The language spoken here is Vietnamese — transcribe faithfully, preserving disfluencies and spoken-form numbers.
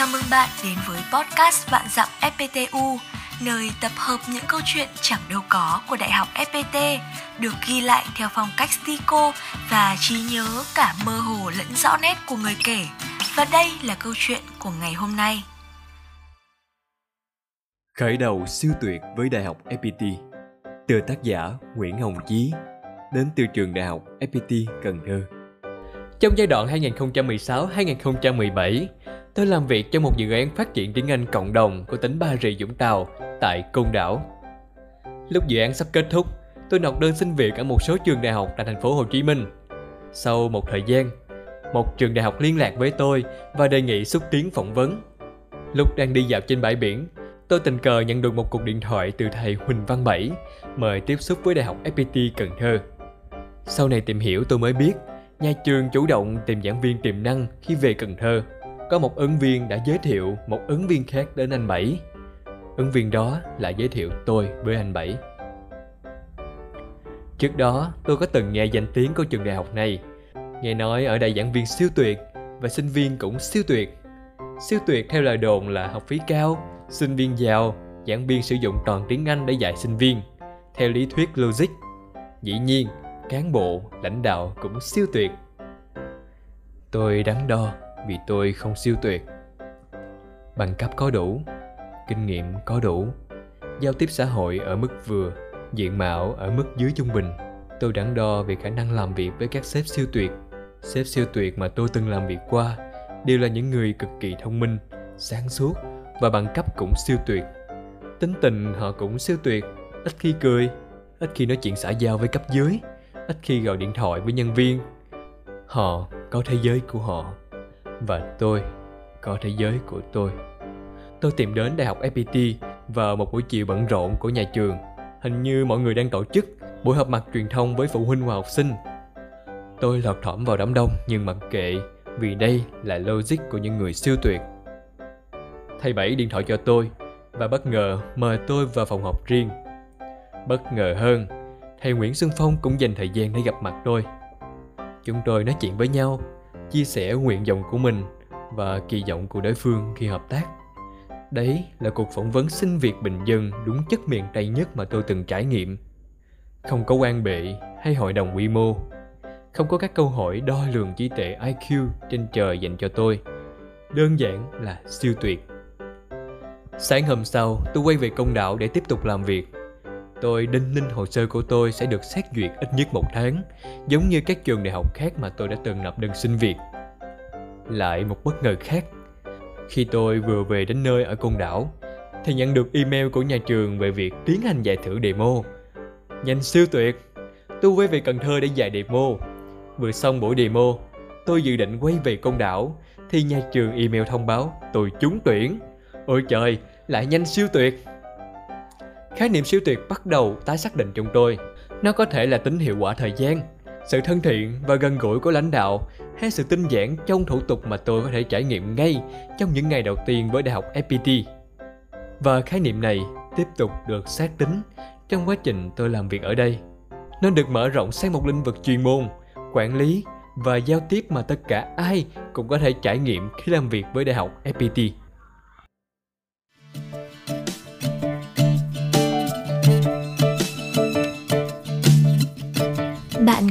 Chào mừng bạn đến với podcast Vạn dặm ép pê tê u, nơi tập hợp những câu chuyện chẳng đâu có của Đại học ép pê tê được ghi lại theo phong cách STICO và trí nhớ cả mơ hồ lẫn rõ nét của người kể. Và đây là câu chuyện của ngày hôm nay. Khởi đầu siêu tuyệt với Đại học ép pê tê, từ tác giả Nguyễn Hồng Chí đến từ trường Đại học ép pê tê Cần Thơ. Trong giai đoạn hai nghìn không trăm mười sáu đến hai nghìn không trăm mười bảy, tôi làm việc trong một dự án phát triển tiếng Anh cộng đồng của tỉnh Bà Rịa – Vũng Tàu tại Côn Đảo. Lúc dự án sắp kết thúc, tôi nộp đơn xin việc ở một số trường đại học tại Thành phố Hồ Chí Minh. Sau một thời gian, một trường đại học liên lạc với tôi và đề nghị xúc tiến phỏng vấn. Lúc đang đi dạo trên bãi biển, tôi tình cờ nhận được một cuộc điện thoại từ thầy Huỳnh Văn Bảy mời tiếp xúc với Đại học ép pê tê Cần Thơ. Sau này tìm hiểu tôi mới biết, nhà trường chủ động tìm giảng viên tiềm năng khi về Cần Thơ. Có một ứng viên đã giới thiệu một ứng viên khác đến anh Bảy. Ứng viên đó lại giới thiệu tôi với anh Bảy. Trước đó, tôi có từng nghe danh tiếng của trường đại học này. Nghe nói ở đây giảng viên siêu tuyệt và sinh viên cũng siêu tuyệt. Siêu tuyệt theo lời đồn là học phí cao, sinh viên giàu, giảng viên sử dụng toàn tiếng Anh để dạy sinh viên, theo lý thuyết logic. Dĩ nhiên, cán bộ, lãnh đạo cũng siêu tuyệt. Tôi đắn đo vì tôi không siêu tuyệt. Bằng cấp có đủ, kinh nghiệm có đủ, giao tiếp xã hội ở mức vừa, diện mạo ở mức dưới trung bình. Tôi đắn đo về khả năng làm việc với các sếp siêu tuyệt. Sếp siêu tuyệt mà tôi từng làm việc qua đều là những người cực kỳ thông minh, sáng suốt và bằng cấp cũng siêu tuyệt. Tính tình họ cũng siêu tuyệt, ít khi cười, ít khi nói chuyện xã giao với cấp dưới, ít khi gọi điện thoại với nhân viên. Họ có thế giới của họ và tôi có thế giới của tôi. Tôi tìm đến Đại học ép pê tê vào một buổi chiều bận rộn của nhà trường. Hình như mọi người đang tổ chức buổi họp mặt truyền thông với phụ huynh và học sinh. Tôi lọt thỏm vào đám đông nhưng mặc kệ, vì đây là logic của những người siêu tuyệt. Thầy Bảy điện thoại cho tôi và bất ngờ mời tôi vào phòng họp riêng. Bất ngờ hơn, thầy Nguyễn Xuân Phong cũng dành thời gian để gặp mặt tôi. Chúng tôi nói chuyện với nhau, chia sẻ nguyện vọng của mình và kỳ vọng của đối phương khi hợp tác. Đấy là cuộc phỏng vấn xin việc bình dân đúng chất miền Tây nhất mà tôi từng trải nghiệm. Không có quan bệ hay hội đồng quy mô, không có các câu hỏi đo lường chỉ tệ i kiu trên trời dành cho tôi. Đơn giản là siêu tuyệt. Sáng hôm sau, tôi quay về Côn Đảo để tiếp tục làm việc. Tôi đinh ninh hồ sơ của tôi sẽ được xét duyệt ít nhất một tháng, giống như các trường đại học khác mà tôi đã từng nộp đơn xin việc. Lại một bất ngờ khác, khi tôi vừa về đến nơi ở Côn Đảo, thì nhận được email của nhà trường về việc tiến hành dạy thử demo. Nhanh siêu tuyệt, tôi quay về Cần Thơ để dạy demo. Vừa xong buổi demo, tôi dự định quay về Côn Đảo, thì nhà trường email thông báo tôi trúng tuyển. Ôi trời, lại nhanh siêu tuyệt! Khái niệm siêu tuyệt bắt đầu tái xác định trong tôi. Nó có thể là tính hiệu quả thời gian, sự thân thiện và gần gũi của lãnh đạo, hay sự tinh giản trong thủ tục mà tôi có thể trải nghiệm ngay trong những ngày đầu tiên với Đại học ép pê tê. Và khái niệm này tiếp tục được xác tính trong quá trình tôi làm việc ở đây. Nó được mở rộng sang một lĩnh vực chuyên môn, quản lý và giao tiếp mà tất cả ai cũng có thể trải nghiệm khi làm việc với Đại học ép pê tê. Bạn